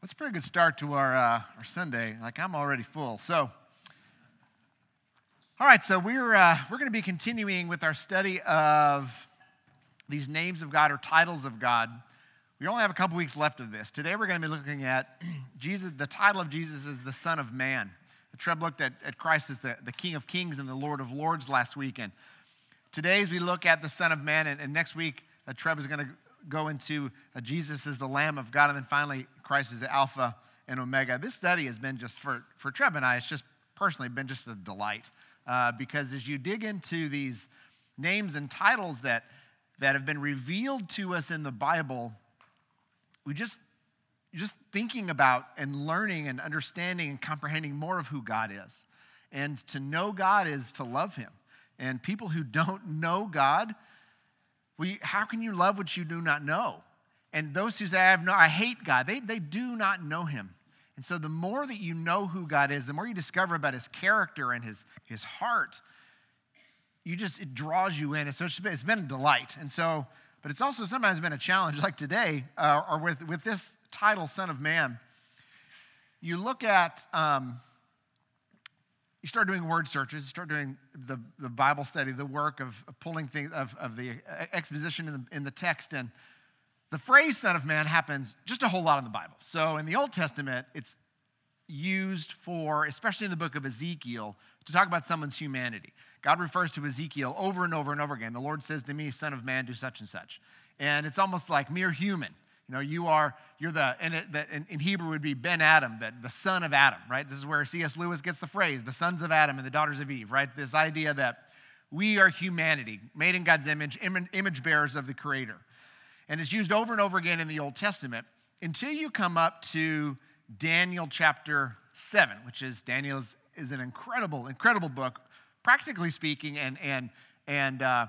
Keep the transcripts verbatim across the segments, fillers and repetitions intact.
That's a pretty good start to our uh, our Sunday. Like, I'm already full. So, all right. So we're uh, we're going to be continuing with our study of these names of God or titles of God. We only have a couple weeks left of this. Today we're going to be looking at Jesus. The title of Jesus is the Son of Man. Treb looked at, at Christ as the, the King of Kings and the Lord of Lords last week. And today as we look at the Son of Man, and, and next week uh, Treb is going to go into uh, Jesus as the Lamb of God, and then finally Christ is the Alpha and Omega. This study has been just, for, for Treb and I, it's just personally been just a delight. Uh, because as you dig into these names and titles that, that have been revealed to us in the Bible, we just, just thinking about and learning and understanding and comprehending more of who God is. And to know God is to love him. And people who don't know God, we, how can you love what you do not know? And those who say, I have no, I hate God, they, they do not know him. And so the more that you know who God is, the more you discover about his character and his, his heart, you just, it draws you in. It's, it's been a delight. And so, but it's also sometimes been a challenge, like today, uh, or with, with this title, Son of Man. You look at, um, you start doing word searches, you start doing the, the Bible study, the work of, of pulling things, of, of the exposition in the, in the text, and the phrase Son of Man happens just a whole lot in the Bible. So in the Old Testament, it's used for, especially in the book of Ezekiel, to talk about someone's humanity. God refers to Ezekiel over and over and over again. The Lord says to me, Son of Man, do such and such. And it's almost like mere human. You know, you are, you're the, and it, the, in, in Hebrew would be Ben Adam, that the son of Adam, right? This is where C S Lewis gets the phrase, the sons of Adam and the daughters of Eve, right? This idea that we are humanity, made in God's image, image bearers of the Creator. And it's used over and over again in the Old Testament until you come up to Daniel chapter seven, which is, Daniel is, is an incredible, incredible book, practically speaking, and and and uh,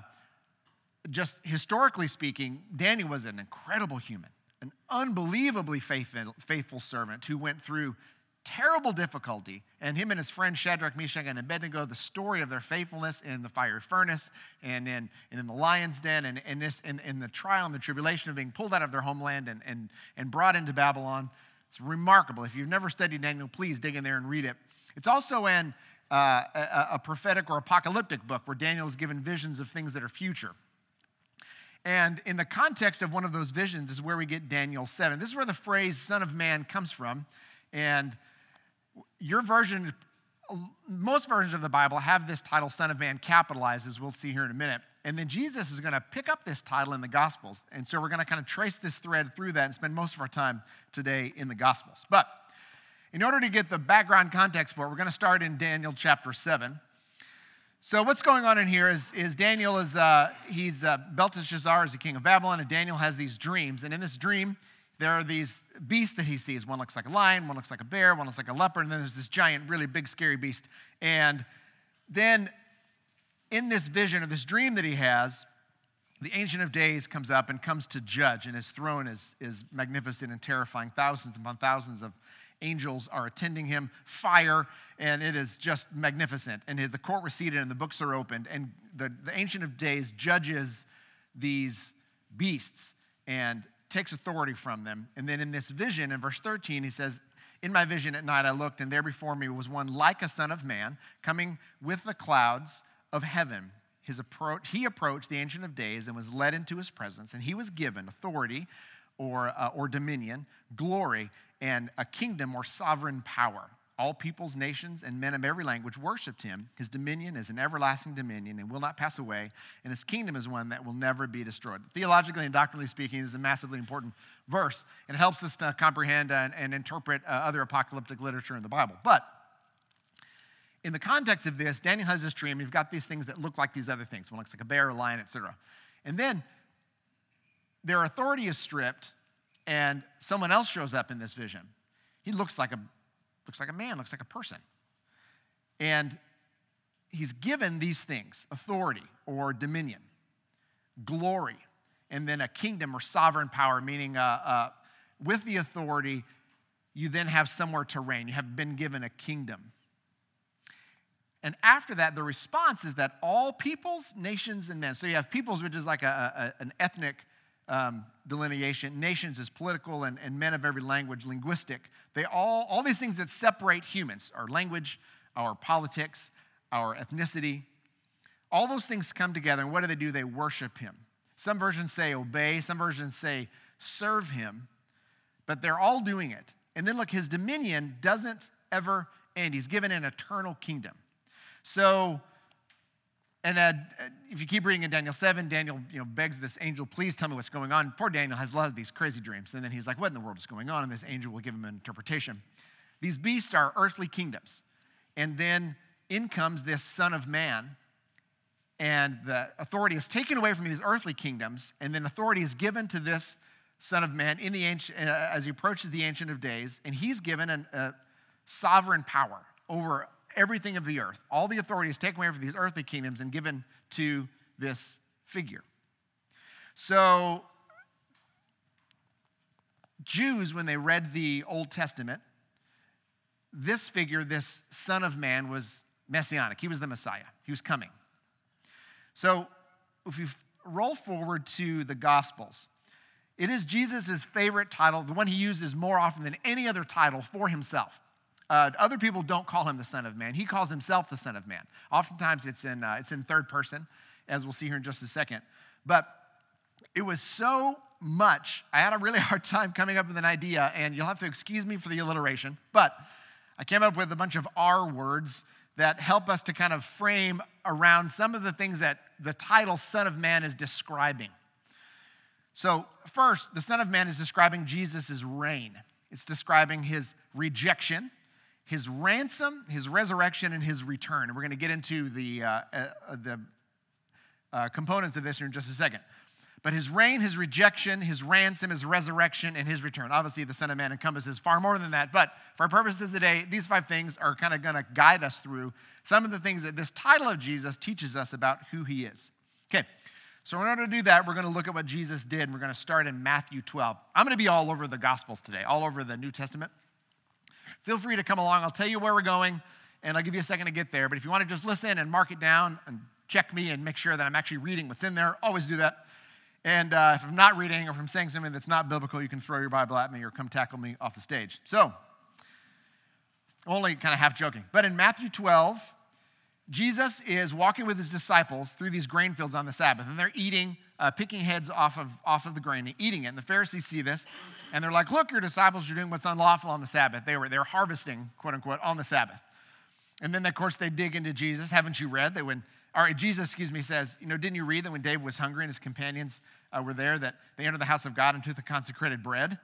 just historically speaking. Daniel was an incredible human, an unbelievably faithful, faithful servant who went through terrible difficulty, and him and his friend Shadrach, Meshach, and Abednego, the story of their faithfulness in the fiery furnace and in, and in the lion's den and in, this, in, in the trial and the tribulation of being pulled out of their homeland and, and, and brought into Babylon. It's remarkable. If you've never studied Daniel, please dig in there and read it. It's also an, uh, a, a prophetic or apocalyptic book where Daniel is given visions of things that are future. And in the context of one of those visions is where we get Daniel seven. This is where the phrase Son of Man comes from. And your version, most versions of the Bible have this title Son of Man capitalized, as we'll see here in a minute. And then Jesus is going to pick up this title in the Gospels. And so we're going to kind of trace this thread through that and spend most of our time today in the Gospels. But in order to get the background context for it, we're going to start in Daniel chapter seven. So what's going on in here is, is Daniel is, uh, he's uh, Belteshazzar is the king of Babylon, and Daniel has these dreams. And in this dream, there are these beasts that he sees. One looks like a lion, one looks like a bear, one looks like a leopard, and then there's this giant, really big, scary beast. And then in this vision or this dream that he has, the Ancient of Days comes up and comes to judge, and his throne is, is magnificent and terrifying. Thousands upon thousands of angels are attending him, fire, and it is just magnificent. And the court was seated, and the books are opened, and the, the Ancient of Days judges these beasts and takes authority from them. And then in this vision, in verse thirteen, he says, "In my vision at night I looked, and there before me was one like a son of man, coming with the clouds of heaven. His approach, he approached the Ancient of Days and was led into his presence, and he was given authority or, uh, or dominion, glory, and a kingdom or sovereign power. All peoples, nations, and men of every language worshipped him. His dominion is an everlasting dominion and will not pass away, and his kingdom is one that will never be destroyed." Theologically and doctrinally speaking, this is a massively important verse, and it helps us to comprehend and, and interpret uh, other apocalyptic literature in the Bible. But in the context of this, Daniel has this dream. You've got these things that look like these other things. One looks like a bear, a lion, et cetera. And then their authority is stripped, and someone else shows up in this vision. He looks like a, looks like a man, looks like a person. And he's given these things, authority or dominion, glory, and then a kingdom or sovereign power, meaning uh, uh, with the authority, you then have somewhere to reign. You have been given a kingdom. And after that, the response is that all peoples, nations, and men. So you have peoples, which is like a, a, an ethnic um, delineation. Nations is political, and, and men of every language, linguistic. They all, all these things that separate humans, our language, our politics, our ethnicity, all those things come together, and what do they do? They worship him. Some versions say obey, some versions say serve him, but they're all doing it. And then look, his dominion doesn't ever end. He's given an eternal kingdom. So, and uh, if you keep reading in Daniel seven, Daniel you know, begs this angel, please tell me what's going on. Poor Daniel has a lot of these crazy dreams. And then he's like, what in the world is going on? And this angel will give him an interpretation. These beasts are earthly kingdoms. And then in comes this Son of Man, and the authority is taken away from these earthly kingdoms, and then authority is given to this Son of Man in the ancient, uh, as he approaches the Ancient of Days, and he's given an, a sovereign power over everything of the earth. All the authority is taken away from these earthly kingdoms and given to this figure. So Jews, when they read the Old Testament, this figure, this Son of Man, was messianic. He was the Messiah. He was coming. So if you roll forward to the Gospels, it is Jesus' favorite title, the one he uses more often than any other title for himself. Uh, other people don't call him the Son of Man. He calls himself the Son of Man. Oftentimes it's in uh, it's in third person, as we'll see here in just a second. But it was so much, I had a really hard time coming up with an idea, and you'll have to excuse me for the alliteration, but I came up with a bunch of R words that help us to kind of frame around some of the things that the title Son of Man is describing. So first, the Son of Man is describing Jesus' reign. It's describing his rejection, his ransom, his resurrection, and his return. And we're going to get into the, uh, uh, the uh, components of this here in just a second. But his reign, his rejection, his ransom, his resurrection, and his return. Obviously, the Son of Man encompasses far more than that. But for our purposes today, these five things are kind of going to guide us through some of the things that this title of Jesus teaches us about who he is. Okay, so in order to do that, we're going to look at what Jesus did, and we're going to start in Matthew twelve. I'm going to be all over the Gospels today, all over the New Testament. Feel free to come along. I'll tell you where we're going, and I'll give you a second to get there. But if you want to just listen and mark it down and check me and make sure that I'm actually reading what's in there, always do that. And uh, if I'm not reading or if I'm saying something that's not biblical, you can throw your Bible at me or come tackle me off the stage. So, only kind of half joking. But in Matthew twelve, Jesus is walking with his disciples through these grain fields on the Sabbath. And they're eating, uh, picking heads off of, off of the grain and eating it. And the Pharisees see this. And they're like, look, your disciples are doing what's unlawful on the Sabbath. They were they're harvesting, quote unquote, on the Sabbath. And then, of course, they dig into Jesus. Haven't you read that when... All right, Jesus, excuse me, says, you know, didn't you read that when David was hungry and his companions uh, were there, that they entered the house of God and took the consecrated bread?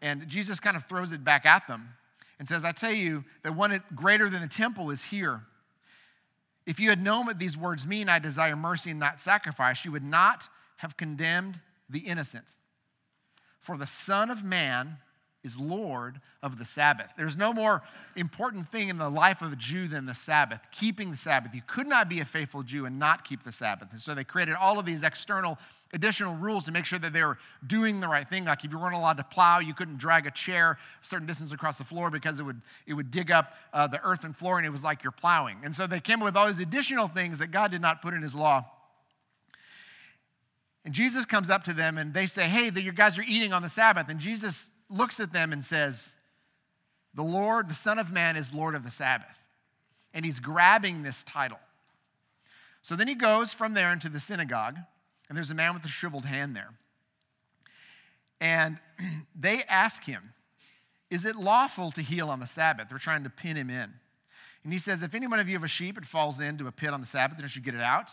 And Jesus kind of throws it back at them and says, I tell you that one greater than the temple is here. If you had known what these words mean, I desire mercy and not sacrifice, you would not have condemned the innocent. For the Son of Man is Lord of the Sabbath. There's no more important thing in the life of a Jew than the Sabbath, keeping the Sabbath. You could not be a faithful Jew and not keep the Sabbath. And so they created all of these external additional rules to make sure that they were doing the right thing. Like if you weren't allowed to plow, you couldn't drag a chair a certain distance across the floor because it would it would dig up uh, the earthen floor and it was like you're plowing. And so they came up with all these additional things that God did not put in his law. And Jesus comes up to them and they say, hey, the, you guys are eating on the Sabbath. And Jesus looks at them and says, the Lord, the Son of Man is Lord of the Sabbath. And he's grabbing this title. So then he goes from there into the synagogue, and there's a man with a shriveled hand there. And they ask him, is it lawful to heal on the Sabbath? They're trying to pin him in. And he says, if any one of you have a sheep, it falls into a pit on the Sabbath, then it should get it out.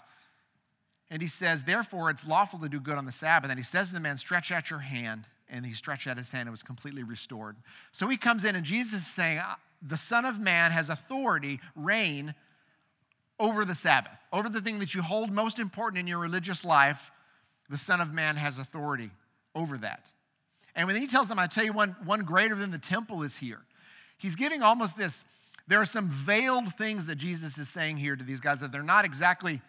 And he says, therefore, it's lawful to do good on the Sabbath. And he says to the man, stretch out your hand. And he stretched out his hand and was completely restored. So he comes in and Jesus is saying, the Son of Man has authority, reign over the Sabbath, over the thing that you hold most important in your religious life. The Son of Man has authority over that. And when he tells them, I tell you one, one greater than the temple is here. He's giving almost this, there are some veiled things that Jesus is saying here to these guys that they're not exactly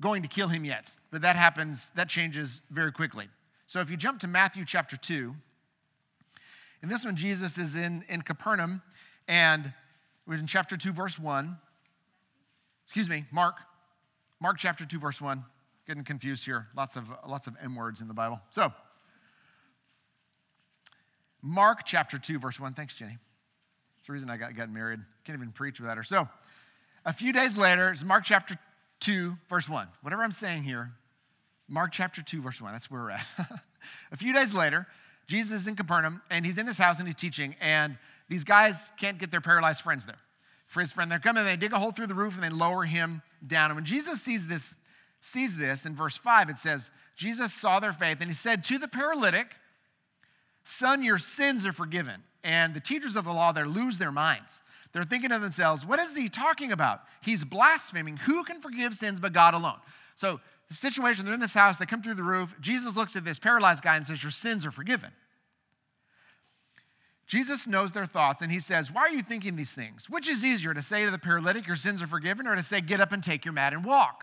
going to kill him yet. But that happens, that changes very quickly. So if you jump to Matthew chapter two, in this one, Jesus is in, in Capernaum, and we're in chapter two, verse one. Excuse me, Mark. Mark chapter two, verse one. Getting confused here. Lots of, lots of M words in the Bible. So, Mark chapter two, verse one. Thanks, Jenny. It's the reason I got, got married. Can't even preach without her. So, a few days later, it's Mark chapter two, verse one. Whatever I'm saying here, Mark chapter two, verse one. That's where we're at. A few days later, Jesus is in Capernaum, and he's in this house, and he's teaching, and these guys can't get their paralyzed friends there. For his friend, they're coming, they dig a hole through the roof, and they lower him down. And when Jesus sees this, sees this in verse five, it says, Jesus saw their faith, and he said to the paralytic, "Son, your sins are forgiven." And the teachers of the law there lose their minds. They're thinking to themselves, what is he talking about? He's blaspheming. Who can forgive sins but God alone? So the situation, they're in this house, they come through the roof. Jesus looks at this paralyzed guy and says, your sins are forgiven. Jesus knows their thoughts, and he says, why are you thinking these things? Which is easier, to say to the paralytic, your sins are forgiven, or to say, get up and take your mat and walk?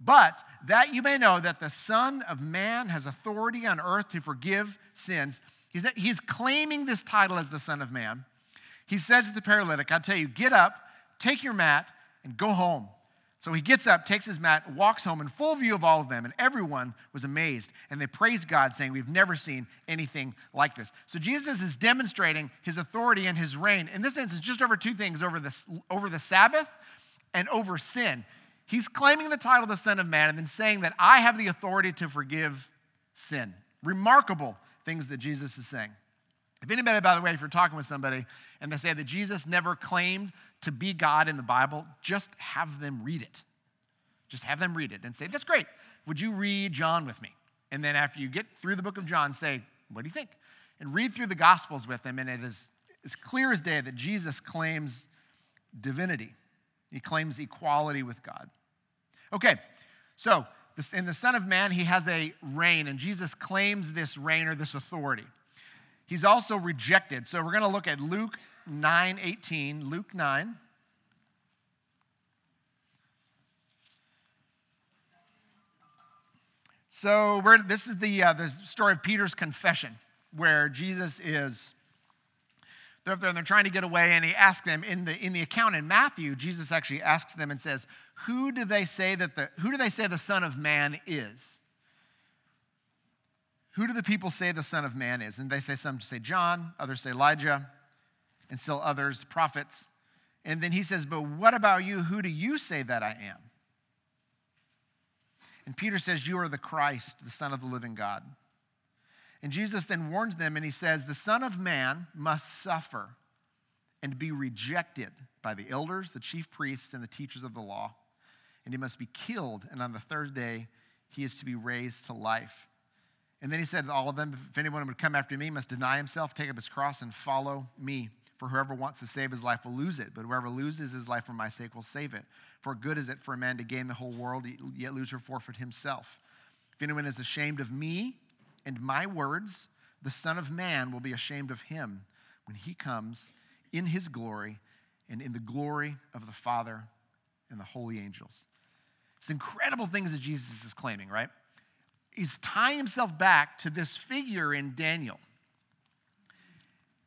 But that you may know that the Son of Man has authority on earth to forgive sins. He's, not, he's claiming this title as the Son of Man. He says to the paralytic, I'll tell you, get up, take your mat, and go home. So he gets up, takes his mat, walks home in full view of all of them, and everyone was amazed, and they praised God, saying, we've never seen anything like this. So Jesus is demonstrating his authority and his reign. In this instance, just over two things, over the, over the Sabbath and over sin. He's claiming the title of the Son of Man and then saying that I have the authority to forgive sin. Remarkable things that Jesus is saying. If anybody, by the way, if you're talking with somebody and they say that Jesus never claimed to be God in the Bible, just have them read it. Just have them read it and say, that's great. Would you read John with me? And then after you get through the book of John, say, what do you think? And read through the Gospels with them, and it is as clear as day that Jesus claims divinity. He claims equality with God. Okay, so this, in the Son of Man, he has a reign, and Jesus claims this reign or this authority. He's also rejected. So we're going to look at Luke nine eighteen. Luke nine. So we're, this is the, uh, the story of Peter's confession, where Jesus is, they're up there and they're trying to get away, and he asks them, in the in the account in Matthew, Jesus actually asks them and says, Who do they say that the who do they say the Son of Man is? Who do the people say the Son of Man is? And they say, some say John, others say Elijah, and still others, prophets. And then he says, but what about you? Who do you say that I am? And Peter says, you are the Christ, the Son of the living God. And Jesus then warns them, and he says, the Son of Man must suffer and be rejected by the elders, the chief priests, and the teachers of the law. And he must be killed, and on the third day he is to be raised to life. And then he said to all of them, if anyone would come after me, he must deny himself, take up his cross, and follow me. For whoever wants to save his life will lose it, but whoever loses his life for my sake will save it. For good is it for a man to gain the whole world, yet lose or forfeit himself. If anyone is ashamed of me and my words, the Son of Man will be ashamed of him when he comes in his glory and in the glory of the Father and the holy angels. It's incredible things that Jesus is claiming, right? He's tying himself back to this figure in Daniel.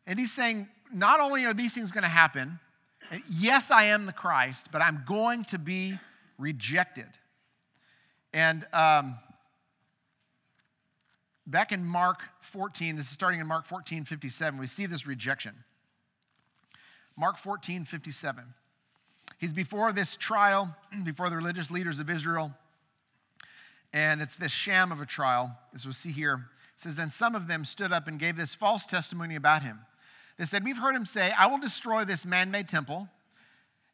And he's saying, not only are these things going to happen, yes, I am the Christ, but I'm going to be rejected. And um, back in Mark fourteen, this is starting in Mark fourteen fifty-seven, we see this rejection. Mark fourteen fifty-seven. He's before this trial, before the religious leaders of Israel. And it's this sham of a trial, as we'll see here. It says, then some of them stood up and gave this false testimony about him. They said, we've heard him say, I will destroy this man-made temple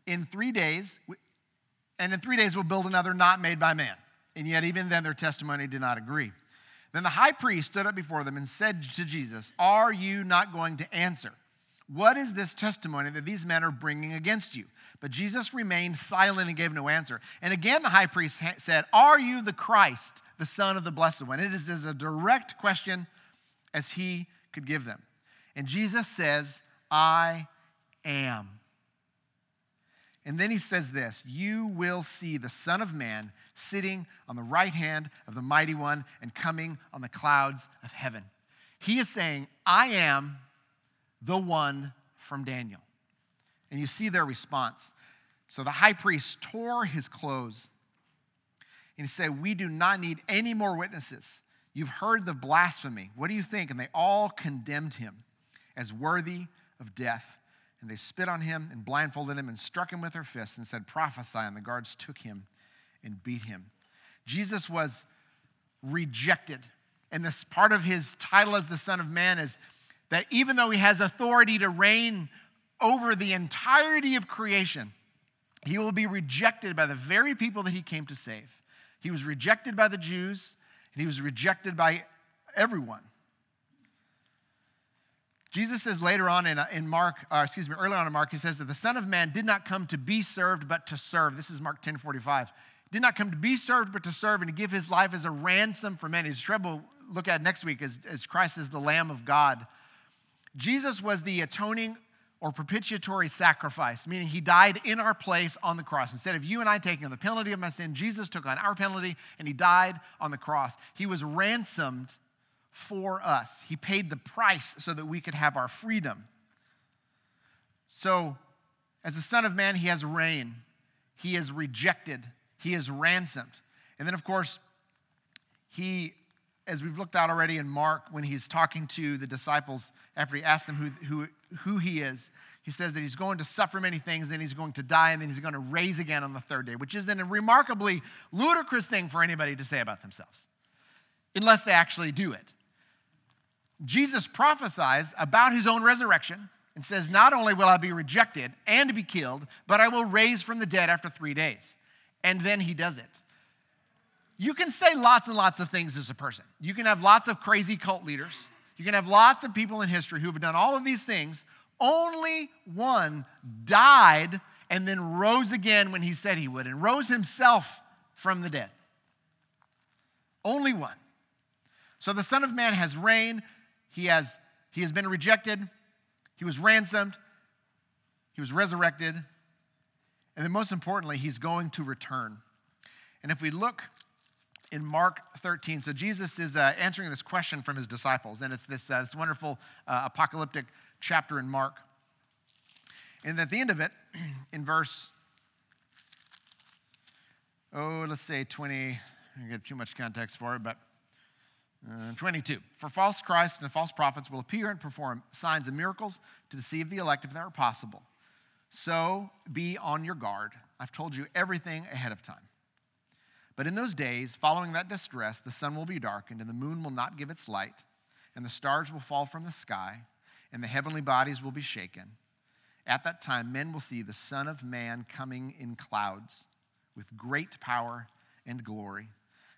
in three days, and in three days we'll build another not made by man. And yet even then their testimony did not agree. Then the high priest stood up before them and said to Jesus, are you not going to answer? What is this testimony that these men are bringing against you? But Jesus remained silent and gave no answer. And again, the high priest said, are you the Christ, the Son of the Blessed One? It is as a direct question as he could give them. And Jesus says, I am. And then he says this, you will see the Son of Man sitting on the right hand of the Mighty One and coming on the clouds of heaven. He is saying, I am the one from Daniel. And you see their response. So the high priest tore his clothes. And he said, we do not need any more witnesses. You've heard the blasphemy. What do you think? And they all condemned him as worthy of death. And they spit on him and blindfolded him and struck him with their fists and said, prophesy. And the guards took him and beat him. Jesus was rejected. And this part of his title as the Son of Man is that even though he has authority to reign over the entirety of creation, he will be rejected by the very people that he came to save. He was rejected by the Jews, and he was rejected by everyone. Jesus says later on in, in Mark, or excuse me, earlier on in Mark, he says that the Son of Man did not come to be served, but to serve. This is Mark ten forty-five. He did not come to be served, but to serve and to give his life as a ransom for many. It's a treble we'll look at next week as, as Christ is the Lamb of God. Jesus was the atoning or propitiatory sacrifice, meaning he died in our place on the cross. Instead of you and I taking on the penalty of my sin, Jesus took on our penalty and he died on the cross. He was ransomed for us. He paid the price so that we could have our freedom. So as the Son of Man, he has reign. He is rejected. He is ransomed. And then, of course, he, as we've looked at already in Mark, when he's talking to the disciples after he asked them who, who who he is, he says that he's going to suffer many things, then he's going to die, and then he's going to raise again on the third day, which is a remarkably ludicrous thing for anybody to say about themselves, unless they actually do it. Jesus prophesies about his own resurrection and says, not only will I be rejected and be killed, but I will raise from the dead after three days. And then he does it. You can say lots and lots of things as a person. You can have lots of crazy cult leaders. You can have lots of people in history who have done all of these things. Only one died and then rose again when he said he would, and rose himself from the dead. Only one. So the Son of Man has reigned. He has, he has been rejected. He was ransomed. He was resurrected. And then most importantly, he's going to return. And if we look in Mark thirteen, so Jesus is uh, answering this question from his disciples, and it's this, uh, this wonderful uh, apocalyptic chapter in Mark. And at the end of it, in verse, oh, let's say twenty, I get too much context for it, but uh, twenty-two. For false Christs and false prophets will appear and perform signs and miracles to deceive the elect if they are possible. So be on your guard. I've told you everything ahead of time. But in those days, following that distress, the sun will be darkened, and the moon will not give its light, and the stars will fall from the sky, and the heavenly bodies will be shaken. At that time, men will see the Son of Man coming in clouds with great power and glory,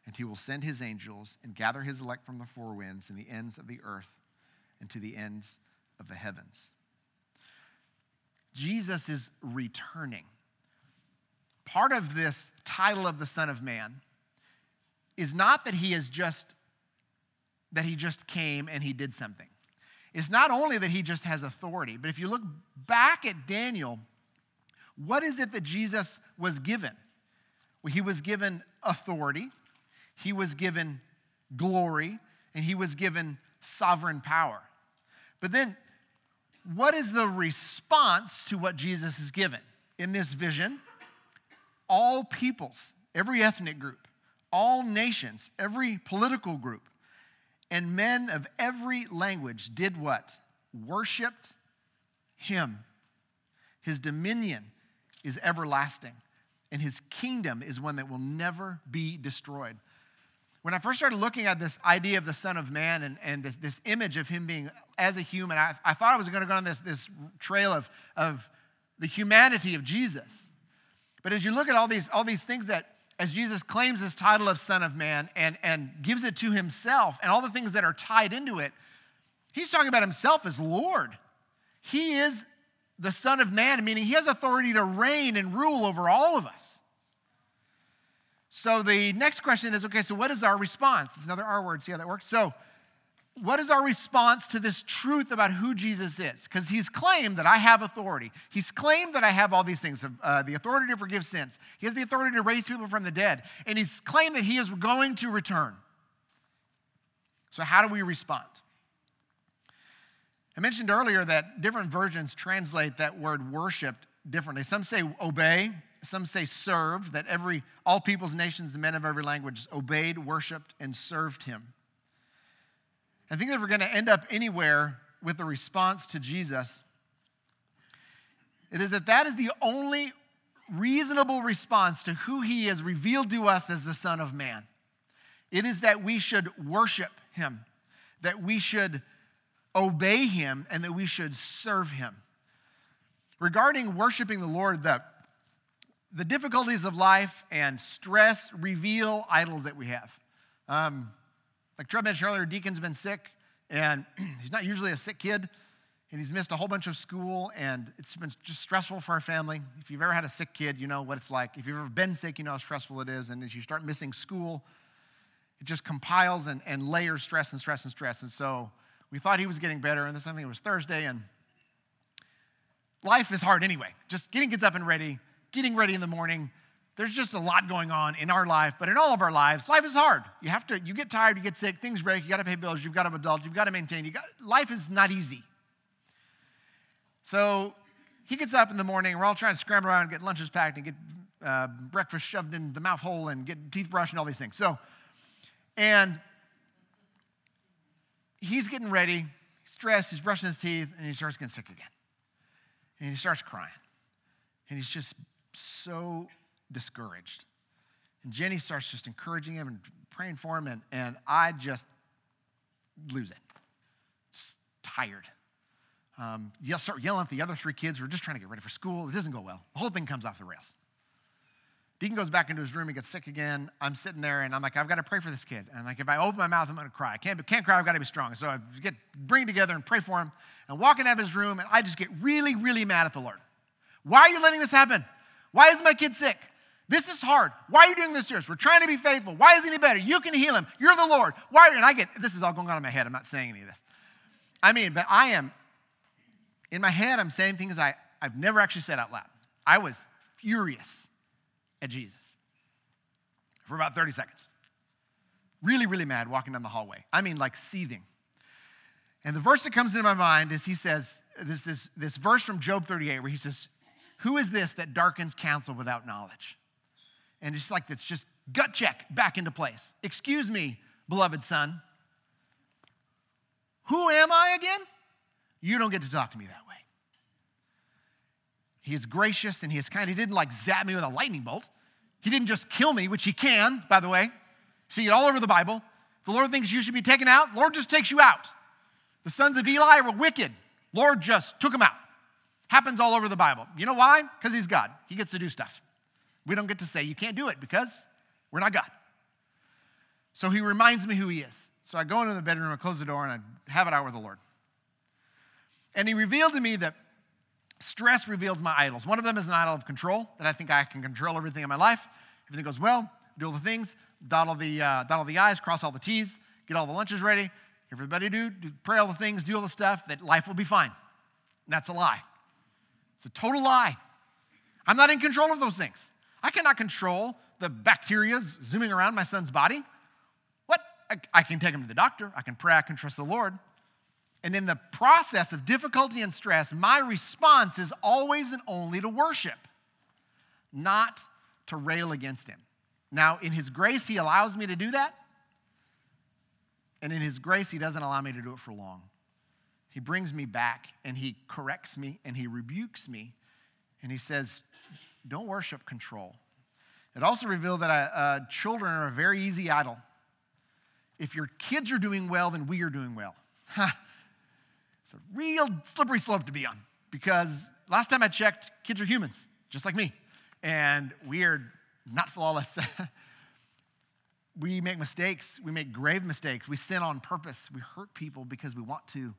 and he will send his angels and gather his elect from the four winds and the ends of the earth and to the ends of the heavens. Jesus is returning. Part of this title of the Son of Man is not that he is just, that he just came and he did something. It's not only that he just has authority, but if you look back at Daniel, what is it that Jesus was given? Well, he was given authority, he was given glory, and he was given sovereign power. But then, what is the response to what Jesus is given? In this vision, all peoples, every ethnic group, all nations, every political group, and men of every language did what? Worshipped him. His dominion is everlasting, and his kingdom is one that will never be destroyed. When I first started looking at this idea of the Son of Man and, and this, this image of him being as a human, I, I thought I was going to go on this, this trail of, of the humanity of Jesus. But as you look at all these, all these things that, as Jesus claims this title of Son of Man and, and gives it to himself and all the things that are tied into it, he's talking about himself as Lord. He is the Son of Man, meaning he has authority to reign and rule over all of us. So the next question is, okay, so what is our response? It's another R word, see how that works? So what is our response to this truth about who Jesus is? Because he's claimed that I have authority. He's claimed that I have all these things, uh, the authority to forgive sins. He has the authority to raise people from the dead. And he's claimed that he is going to return. So how do we respond? I mentioned earlier that different versions translate that word worship differently. Some say obey. some say served, that every all peoples, nations, and men of every language obeyed, worshiped, and served him. I think if we're going to end up anywhere with a response to Jesus, it is that that is the only reasonable response to who he is revealed to us as the Son of Man. It is that we should worship him, that we should obey him, and that we should serve him. Regarding worshiping the Lord, the, the difficulties of life and stress reveal idols that we have. Um, like Trev mentioned earlier, Deacon's been sick, and he's not usually a sick kid, and he's missed a whole bunch of school, and it's been just stressful for our family. If you've ever had a sick kid, you know what it's like. If you've ever been sick, you know how stressful it is, and as you start missing school, it just compiles and, and layers stress and stress and stress, and so we thought he was getting better, and this I think it was Thursday, and life is hard anyway. Just getting kids up and ready, getting ready in the morning. There's just a lot going on in our life, but in all of our lives, life is hard. You have to, you get tired, you get sick, things break, you got to pay bills, you've got to adult, you've got to maintain. You got, life is not easy. So he gets up in the morning, we're all trying to scramble around and get lunches packed and get uh, breakfast shoved in the mouth hole and get teeth brushed and all these things. So, and he's getting ready, he's stressed, he's brushing his teeth, and he starts getting sick again. And he starts crying. And he's just so discouraged. And Jenny starts just encouraging him and praying for him, and, and I just lose it. It's tired. Um, you start yelling at the other three kids. We're just trying to get ready for school. It doesn't go well. The whole thing comes off the rails. Deacon goes back into his room. He gets sick again. I'm sitting there, and I'm like, I've got to pray for this kid. And I'm like, if I open my mouth, I'm going to cry. I can't, can't cry. I've got to be strong. So I get bring it together and pray for him. And walking out of his room, and I just get really, really mad at the Lord. Why are you letting this happen? Why is my kid sick? This is hard. Why are you doing this to us? We're trying to be faithful. Why isn't he better? You can heal him. You're the Lord. Why? And I get, this is all going on in my head. I'm not saying any of this. I mean, but I am, in my head, I'm saying things I, I've never actually said out loud. I was furious at Jesus for about thirty seconds. Really, really mad walking down the hallway. I mean, like seething. And the verse that comes into my mind is he says, this, this, this verse from Job thirty-eight where he says, who is this that darkens counsel without knowledge? And it's like it's just gut check back into place. Excuse me, beloved son. Who am I again? You don't get to talk to me that way. He is gracious and he is kind. He didn't like zap me with a lightning bolt. He didn't just kill me, which he can, by the way. See it all over the Bible. If the Lord thinks you should be taken out, Lord just takes you out. The sons of Eli were wicked. Lord just took them out. Happens all over the Bible. You know why? Because he's God. He gets to do stuff. We don't get to say, you can't do it because we're not God. So he reminds me who he is. So I go into the bedroom, I close the door, and I have it out with the Lord. And he revealed to me that stress reveals my idols. One of them is an idol of control, that I think I can control everything in my life. Everything goes well, do all the things, dot all the, uh, dot all the I's, cross all the T's, get all the lunches ready. Everybody do, do, pray all the things, do all the stuff, that life will be fine. And that's a lie. It's a total lie. I'm not in control of those things. I cannot control the bacteria zooming around my son's body. What? I, I can take him to the doctor. I can pray. I can trust the Lord. And in the process of difficulty and stress, my response is always and only to worship, not to rail against him. Now, in his grace, he allows me to do that. And in his grace, he doesn't allow me to do it for long. He brings me back, and he corrects me, and he rebukes me. And he says, don't worship control. It also revealed that I, uh, children are a very easy idol. If your kids are doing well, then we are doing well. It's a real slippery slope to be on, because last time I checked, kids are humans, just like me, and we are not flawless. We make mistakes. We make grave mistakes. We sin on purpose. We hurt people because we want to.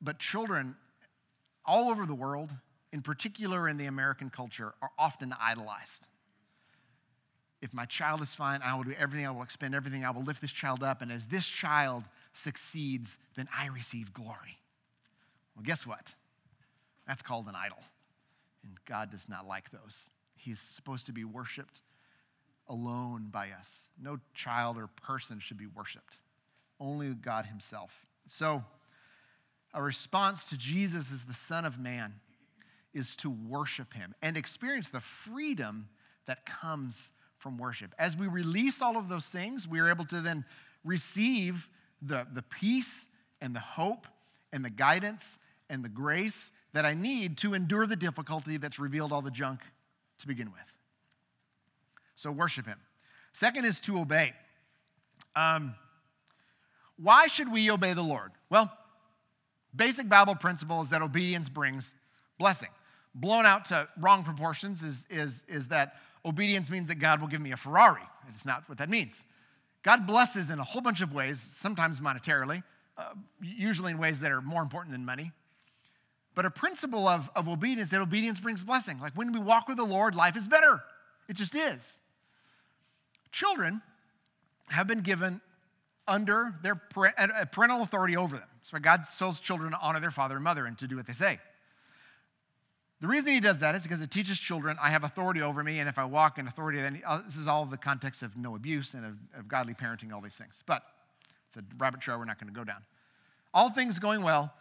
But children all over the world, in particular in the American culture, are often idolized. If my child is fine, I will do everything. I will expend everything. I will lift this child up. And as this child succeeds, then I receive glory. Well, guess what? That's called an idol. And God does not like those. He's supposed to be worshiped alone by us. No child or person should be worshiped. Only God himself. So a response to Jesus as the Son of Man is to worship him and experience the freedom that comes from worship. As we release all of those things, we are able to then receive the, the peace and the hope and the guidance and the grace that I need to endure the difficulty that's revealed all the junk to begin with. So worship him. Second is to obey. Um, why should we obey the Lord? Well, basic Bible principle is that obedience brings blessing. Blown out to wrong proportions is, is, is that obedience means that God will give me a Ferrari. It's not what that means. God blesses in a whole bunch of ways, sometimes monetarily, uh, usually in ways that are more important than money. But a principle of, of obedience, that obedience brings blessing. Like when we walk with the Lord, life is better. It just is. Children have been given under their parental authority over them. So God tells children to honor their father and mother and to do what they say. The reason he does that is because it teaches children, I have authority over me, and if I walk in authority, then this is all the context of no abuse and of, of godly parenting, all these things. But it's a rabbit trail we're not going to go down. All things going well.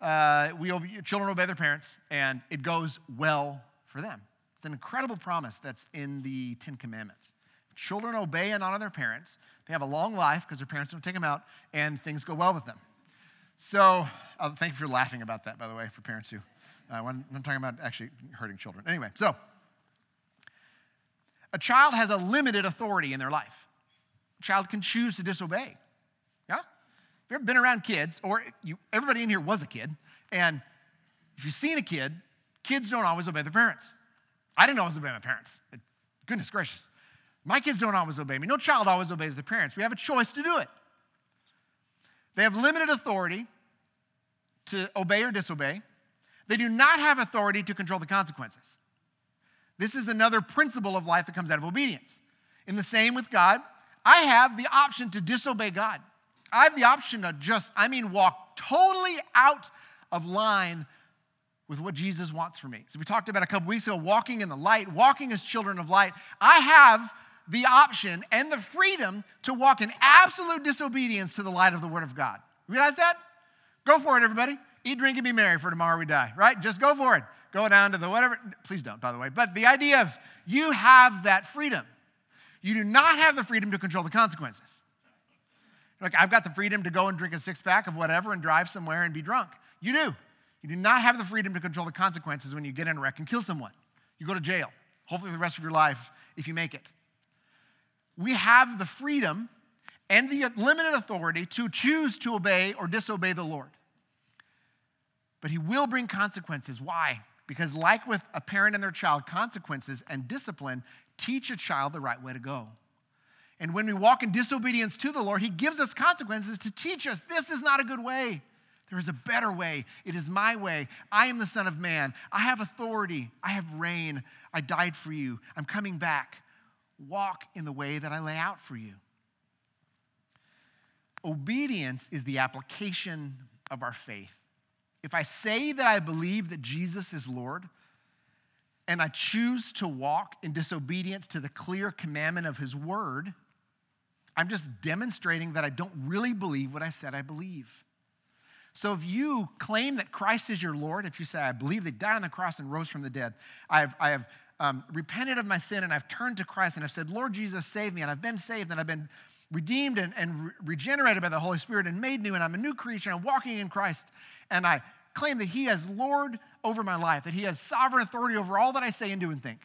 Uh, we obey, children obey their parents, and it goes well for them. It's an incredible promise that's in the Ten Commandments. Children obey and honor their parents. They have a long life because their parents don't take them out, and things go well with them. So, uh, thank you for laughing about that, by the way, for parents who, uh, when I'm talking about actually hurting children. Anyway, so, a child has a limited authority in their life. A child can choose to disobey. If you've ever been around kids, or you, everybody in here was a kid, and if you've seen a kid, kids don't always obey their parents. I didn't always obey my parents. Goodness gracious. My kids don't always obey me. No child always obeys their parents. We have a choice to do it. They have limited authority to obey or disobey. They do not have authority to control the consequences. This is another principle of life that comes out of obedience. In the same with God, I have the option to disobey God. I have the option to just, I mean, walk totally out of line with what Jesus wants for me. So we talked about a couple weeks ago, walking in the light, walking as children of light. I have the option and the freedom to walk in absolute disobedience to the light of the Word of God. Realize that? Go for it, everybody. Eat, drink, and be merry, for tomorrow we die, right? Just go for it. Go down to the whatever. Please don't, by the way. But the idea of you have that freedom. You do not have the freedom to control the consequences. Like, I've got the freedom to go and drink a six-pack of whatever and drive somewhere and be drunk. You do. You do not have the freedom to control the consequences when you get in a wreck and kill someone. You go to jail, hopefully for the rest of your life, if you make it. We have the freedom and the limited authority to choose to obey or disobey the Lord. But he will bring consequences. Why? Because like with a parent and their child, consequences and discipline teach a child the right way to go. And when we walk in disobedience to the Lord, he gives us consequences to teach us, this is not a good way. There is a better way. It is my way. I am the Son of Man. I have authority. I have reign. I died for you. I'm coming back. Walk in the way that I lay out for you. Obedience is the application of our faith. If I say that I believe that Jesus is Lord, and I choose to walk in disobedience to the clear commandment of his word, I'm just demonstrating that I don't really believe what I said I believe. So if you claim that Christ is your Lord, if you say, I believe that he died on the cross and rose from the dead, I have, I have um, repented of my sin and I've turned to Christ and I've said, Lord Jesus, save me, and I've been saved and I've been redeemed and, and re- regenerated by the Holy Spirit and made new, and I'm a new creature, and I'm walking in Christ, and I claim that he has Lord over my life, that he has sovereign authority over all that I say and do and think.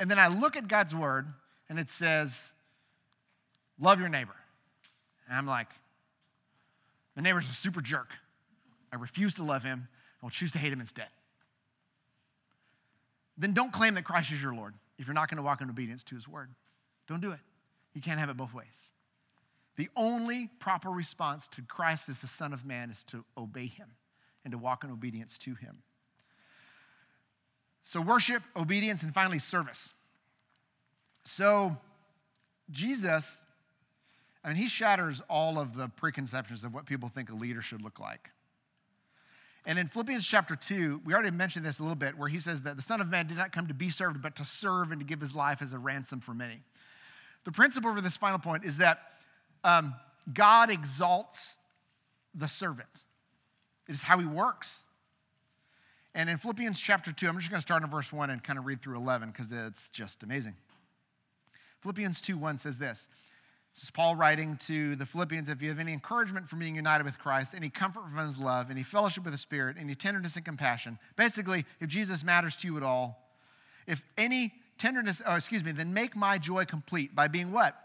And then I look at God's word, and it says, love your neighbor. And I'm like, my neighbor's a super jerk. I refuse to love him. I will choose to hate him instead. Then don't claim that Christ is your Lord if you're not going to walk in obedience to his word. Don't do it. You can't have it both ways. The only proper response to Christ as the Son of Man is to obey him and to walk in obedience to him. So worship, obedience, and finally service. So Jesus, I mean, he shatters all of the preconceptions of what people think a leader should look like. And in Philippians chapter two, we already mentioned this a little bit, where he says that the Son of Man did not come to be served, but to serve and to give his life as a ransom for many. The principle for this final point is that um, God exalts the servant. It is how he works. And in Philippians chapter two, I'm just going to start in verse one and kind of read through eleven because it's just amazing. Philippians two one says this. This is Paul writing to the Philippians. If you have any encouragement from being united with Christ, any comfort from his love, any fellowship with the Spirit, any tenderness and compassion, basically, if Jesus matters to you at all, if any tenderness, oh, excuse me, then make my joy complete by being what?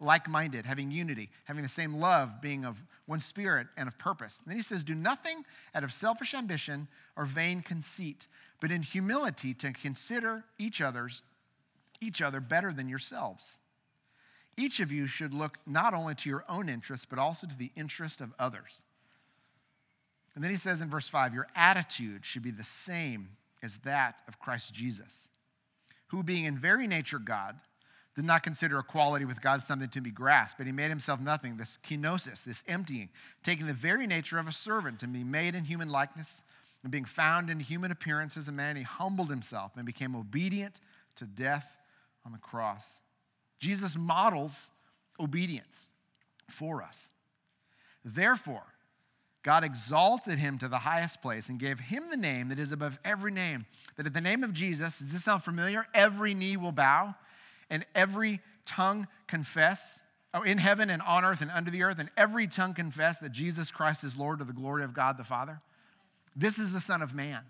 Like-minded, having unity, having the same love, being of one spirit and of purpose. And then he says, do nothing out of selfish ambition or vain conceit, but in humility to consider each other's, each other better than yourselves. Each of you should look not only to your own interest, but also to the interest of others. And then he says in verse five, your attitude should be the same as that of Christ Jesus, who being in very nature God, did not consider equality with God something to be grasped, but he made himself nothing, this kenosis, this emptying, taking the very nature of a servant to be made in human likeness, and being found in human appearance as a man, he humbled himself and became obedient to death on the cross. Jesus models obedience for us. Therefore, God exalted him to the highest place and gave him the name that is above every name, that at the name of Jesus, does this sound familiar? Every knee will bow and every tongue confess, oh, in heaven and on earth and under the earth, and every tongue confess that Jesus Christ is Lord to the glory of God the Father. This is the Son of Man.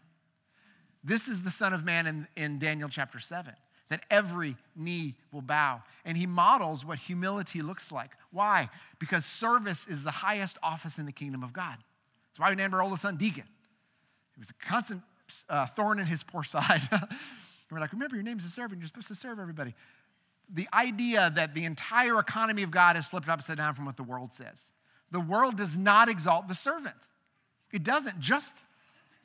This is the Son of Man in, in Daniel chapter seven, that every knee will bow. And he models what humility looks like. Why? Because service is the highest office in the kingdom of God. That's why we named our oldest son Deacon. It was a constant uh, thorn in his poor side. We're like, remember, your name's a servant. You're supposed to serve everybody. The idea that the entire economy of God is flipped upside down from what the world says. The world does not exalt the servant. It doesn't. Just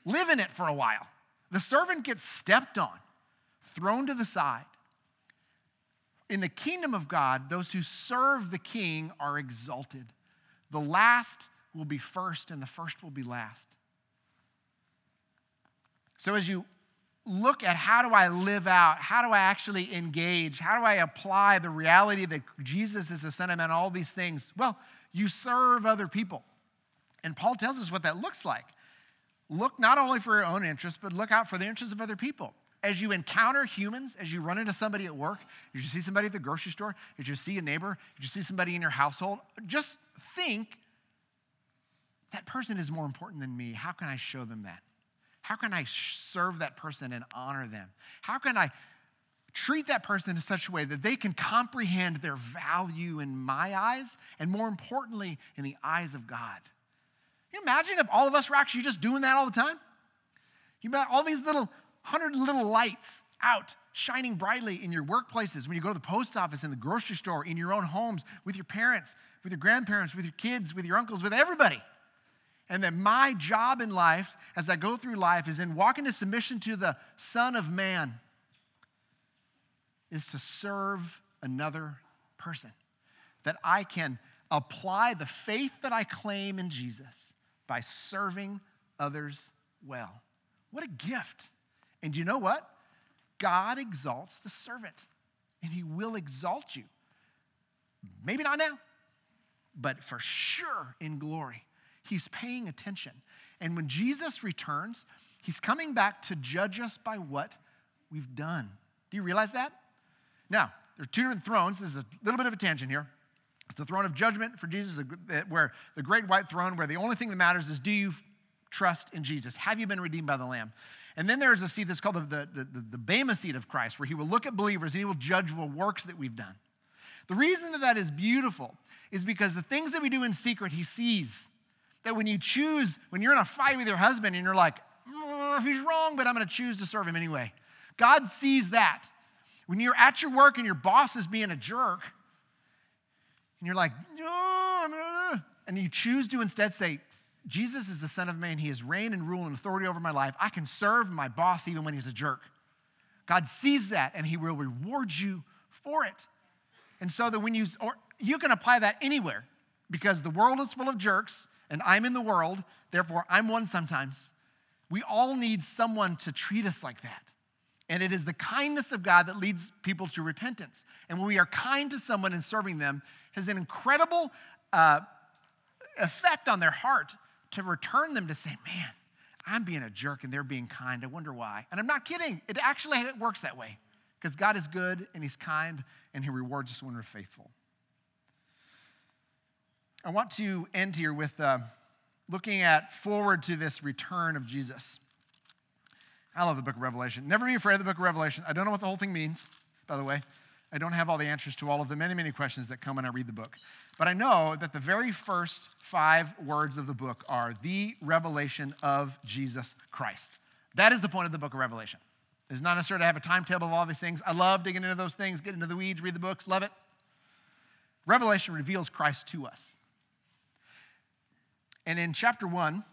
live in it for a while. The servant gets stepped on, thrown to the side. In the kingdom of God, those who serve the king are exalted. The last will be first, and the first will be last. So as you look at how do I live out, how do I actually engage, how do I apply the reality that Jesus is the Son of Man, all these things. Well, you serve other people. And Paul tells us what that looks like. Look not only for your own interest, but look out for the interests of other people. As you encounter humans, as you run into somebody at work, as you see somebody at the grocery store, as you see a neighbor, as you see somebody in your household, just think, that person is more important than me. How can I show them that? How can I serve that person and honor them? How can I treat that person in such a way that they can comprehend their value in my eyes and, more importantly, in the eyes of God? Can you imagine if all of us were actually just doing that all the time? You got all these little, hundred little lights out shining brightly in your workplaces, when you go to the post office, in the grocery store, in your own homes, with your parents, with your grandparents, with your kids, with your uncles, with everybody. And that my job in life, as I go through life, is in walking to submission to the Son of Man, is to serve another person. That I can apply the faith that I claim in Jesus by serving others well. What a gift. And you know what? God exalts the servant, and he will exalt you. Maybe not now, but for sure in glory. He's paying attention. And when Jesus returns, he's coming back to judge us by what we've done. Do you realize that? Now, there are two different thrones. This is a little bit of a tangent here. It's the throne of judgment for Jesus, where the great white throne, where the only thing that matters is, do you trust in Jesus? Have you been redeemed by the Lamb? And then there's a seat that's called the, the, the, the Bema seat of Christ, where he will look at believers and he will judge the works that we've done. The reason that that is beautiful is because the things that we do in secret, he sees. That when you choose, when you're in a fight with your husband and you're like, if he's wrong, but I'm going to choose to serve him anyway. God sees that. When you're at your work and your boss is being a jerk, and you're like, oh, and you choose to instead say, Jesus is the Son of Man. He has reign and rule and authority over my life. I can serve my boss even when he's a jerk. God sees that, and he will reward you for it. And so that when you, or you can apply that anywhere, because the world is full of jerks, and I'm in the world, therefore I'm one sometimes. We all need someone to treat us like that. And it is the kindness of God that leads people to repentance. And when we are kind to someone and serving them, has an incredible uh, effect on their heart to return them to say, man, I'm being a jerk and they're being kind. I wonder why. And I'm not kidding. It actually it works that way because God is good and he's kind and he rewards us when we're faithful. I want to end here with uh, looking at forward to this return of Jesus. I love the book of Revelation. Never be afraid of the book of Revelation. I don't know what the whole thing means, by the way. I don't have all the answers to all of the many, many questions that come when I read the book. But I know that the very first five words of the book are the revelation of Jesus Christ. That is the point of the book of Revelation. It's not necessary to have a timetable of all these things. I love digging into those things, getting into the weeds, read the books, love it. Revelation reveals Christ to us. And in chapter one,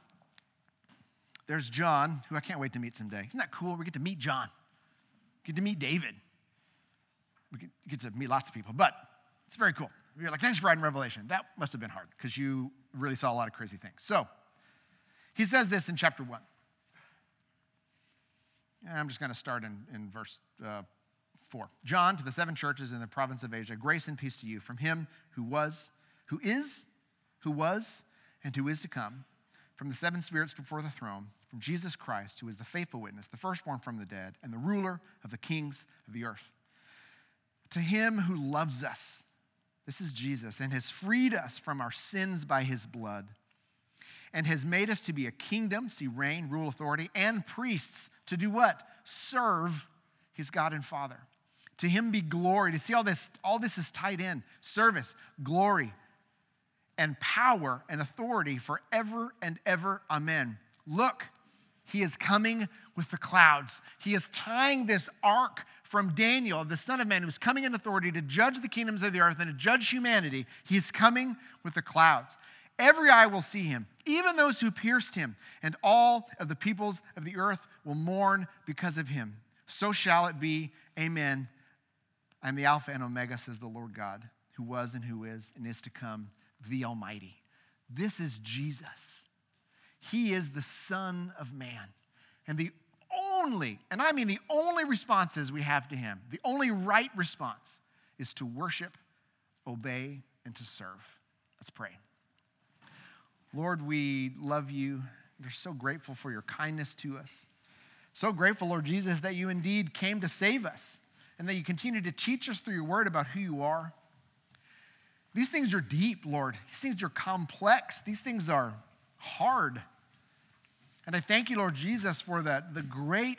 there's John, who I can't wait to meet someday. Isn't that cool? We get to meet John. We get to meet David. We get, get to meet lots of people, but it's very cool. You're like, thanks for writing Revelation. That must have been hard because you really saw a lot of crazy things. So he says this in chapter one. I'm just going to start in, in verse uh, four. John, to the seven churches in the province of Asia, grace and peace to you from him who was, who is, who was, and who is to come, from the seven spirits before the throne, from Jesus Christ, who is the faithful witness, the firstborn from the dead, and the ruler of the kings of the earth. To him who loves us, this is Jesus, and has freed us from our sins by his blood, and has made us to be a kingdom, see reign, rule, authority, and priests to do what? Serve his God and Father. To him be glory. To see all this, all this is tied in. Service, glory, and power and authority forever and ever. Amen. Look, he is coming with the clouds. He is tying this ark from Daniel, the Son of Man, who's coming in authority to judge the kingdoms of the earth and to judge humanity. He is coming with the clouds. Every eye will see him, even those who pierced him, and all of the peoples of the earth will mourn because of him. So shall it be. Amen. I am the Alpha and Omega, says the Lord God, who was and who is and is to come, the Almighty. This is Jesus. He is the Son of Man. And the only, and I mean the only responses we have to him, the only right response is to worship, obey, and to serve. Let's pray. Lord, we love you. We're so grateful for your kindness to us. So grateful, Lord Jesus, that you indeed came to save us and that you continue to teach us through your word about who you are. These things are deep, Lord. These things are complex. These things are hard. And I thank you, Lord Jesus, for that the great,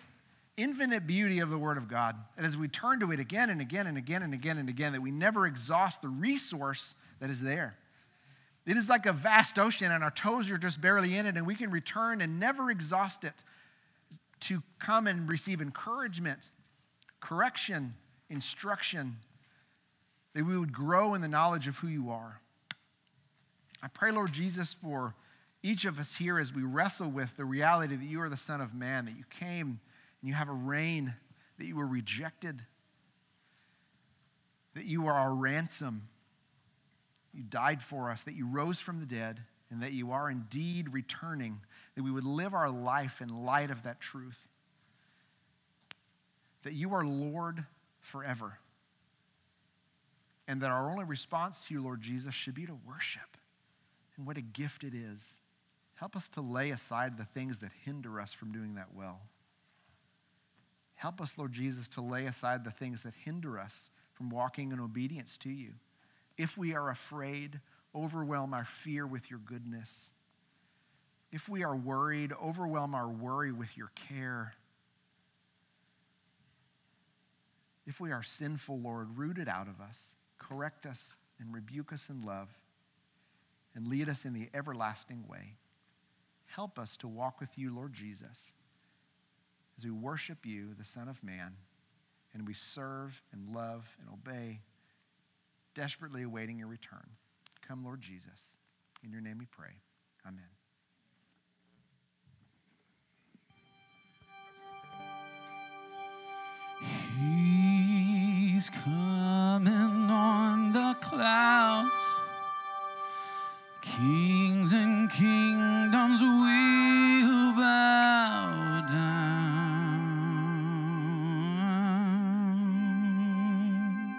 infinite beauty of the Word of God. And as we turn to it again and again and again and again and again, that we never exhaust the resource that is there. It is like a vast ocean, and our toes are just barely in it, and we can return and never exhaust it to come and receive encouragement, correction, instruction, that we would grow in the knowledge of who you are. I pray, Lord Jesus, for each of us here as we wrestle with the reality that you are the Son of Man, that you came and you have a reign, that you were rejected, that you are our ransom, you died for us, that you rose from the dead, and that you are indeed returning, that we would live our life in light of that truth, that you are Lord forever. And that our only response to you, Lord Jesus, should be to worship. And what a gift it is. Help us to lay aside the things that hinder us from doing that well. Help us, Lord Jesus, to lay aside the things that hinder us from walking in obedience to you. If we are afraid, overwhelm our fear with your goodness. If we are worried, overwhelm our worry with your care. If we are sinful, Lord, root it out of us. Correct us and rebuke us in love and lead us in the everlasting way. Help us to walk with you, Lord Jesus, as we worship you, the Son of Man, and we serve and love and obey, desperately awaiting your return. Come, Lord Jesus. In your name we pray. Amen. He's coming on the clouds. Kings and kingdoms will bow down,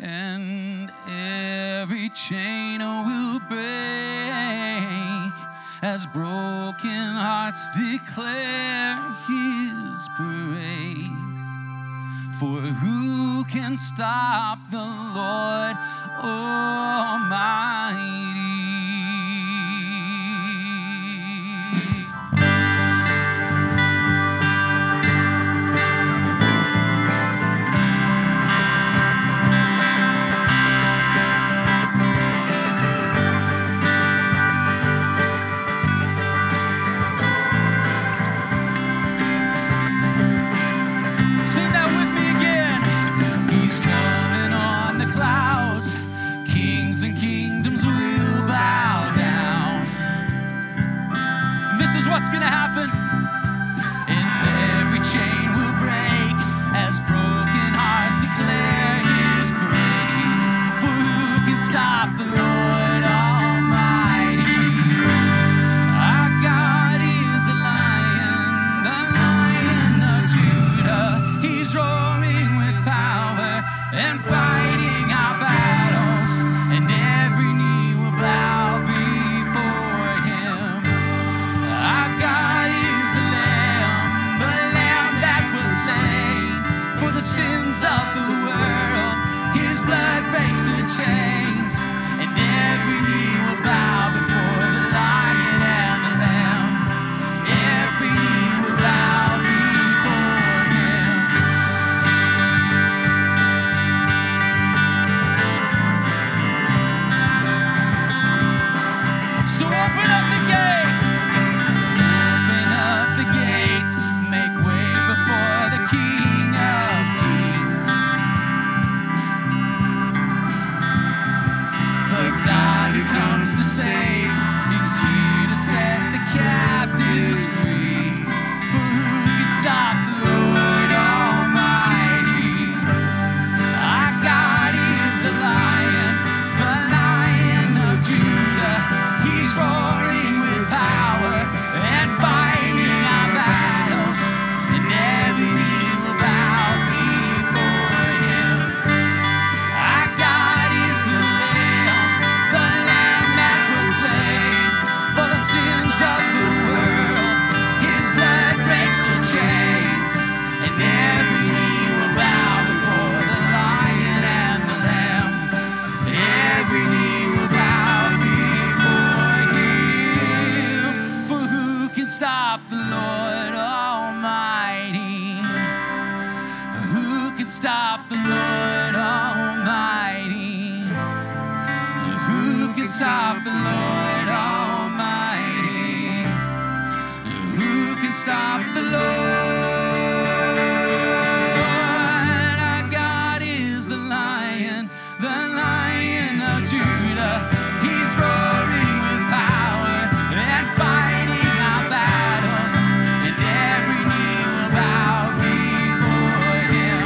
and every chain will break, as broken hearts declare his praise. For who can stop the Lord Almighty? What's going to happen? And every chain will break as broken hearts declare his praise. For who can stop the Lord Almighty? Our God is the Lion, the Lion of Judah. He's roaring with power and fighting our battles, and every knee will bow before him. Our God is the Lamb, the Lamb that was slain for the sins of the world. His blood breaks the chains, and every knee will bow before the Lion and the Lamb. Every knee will bow before him. So open up the gates. Comes to save, he's here to set the captives free. For who can stop the Lord Almighty? Our God is the Lion, the Lion of Judah. He's roaring with power and fighting our battles, and every knee will bow before him. Our God is the sins of the world, his blood breaks the chains, and every knee will bow before the Lion and the Lamb. Every knee will bow before him. For who can stop the Lord Almighty? Who can stop the Lord Almighty? Who can stop the Lord Almighty? Who can stop the Lord? Our God is the Lion, the Lion of Judah. He's roaring with power and fighting our battles, and every knee will bow before him.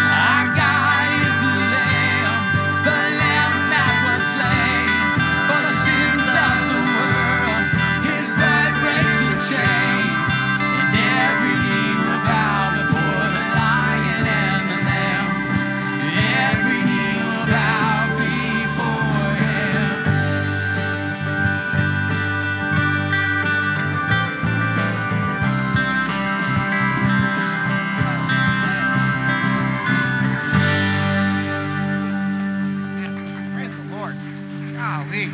Our God is the Lamb, the Lamb that was slain for the sins of the world. His blood breaks the chains, and every knee will bow before the Lion and the Lamb. Every knee will bow before him. Praise the Lord. Golly.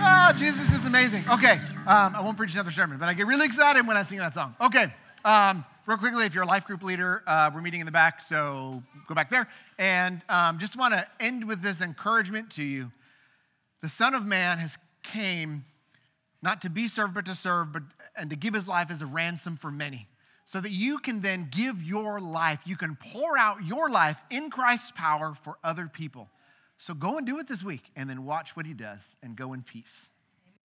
Oh, Jesus is amazing. Okay. Um, I won't preach another sermon, but I get really excited when I sing that song. Okay, um, real quickly, if you're a life group leader, uh, we're meeting in the back, so go back there. And um, just want to end with this encouragement to you. The Son of Man has came not to be served, but to serve, but and to give his life as a ransom for many, so that you can then give your life. You can pour out your life in Christ's power for other people. So go and do it this week, and then watch what he does, and go in peace.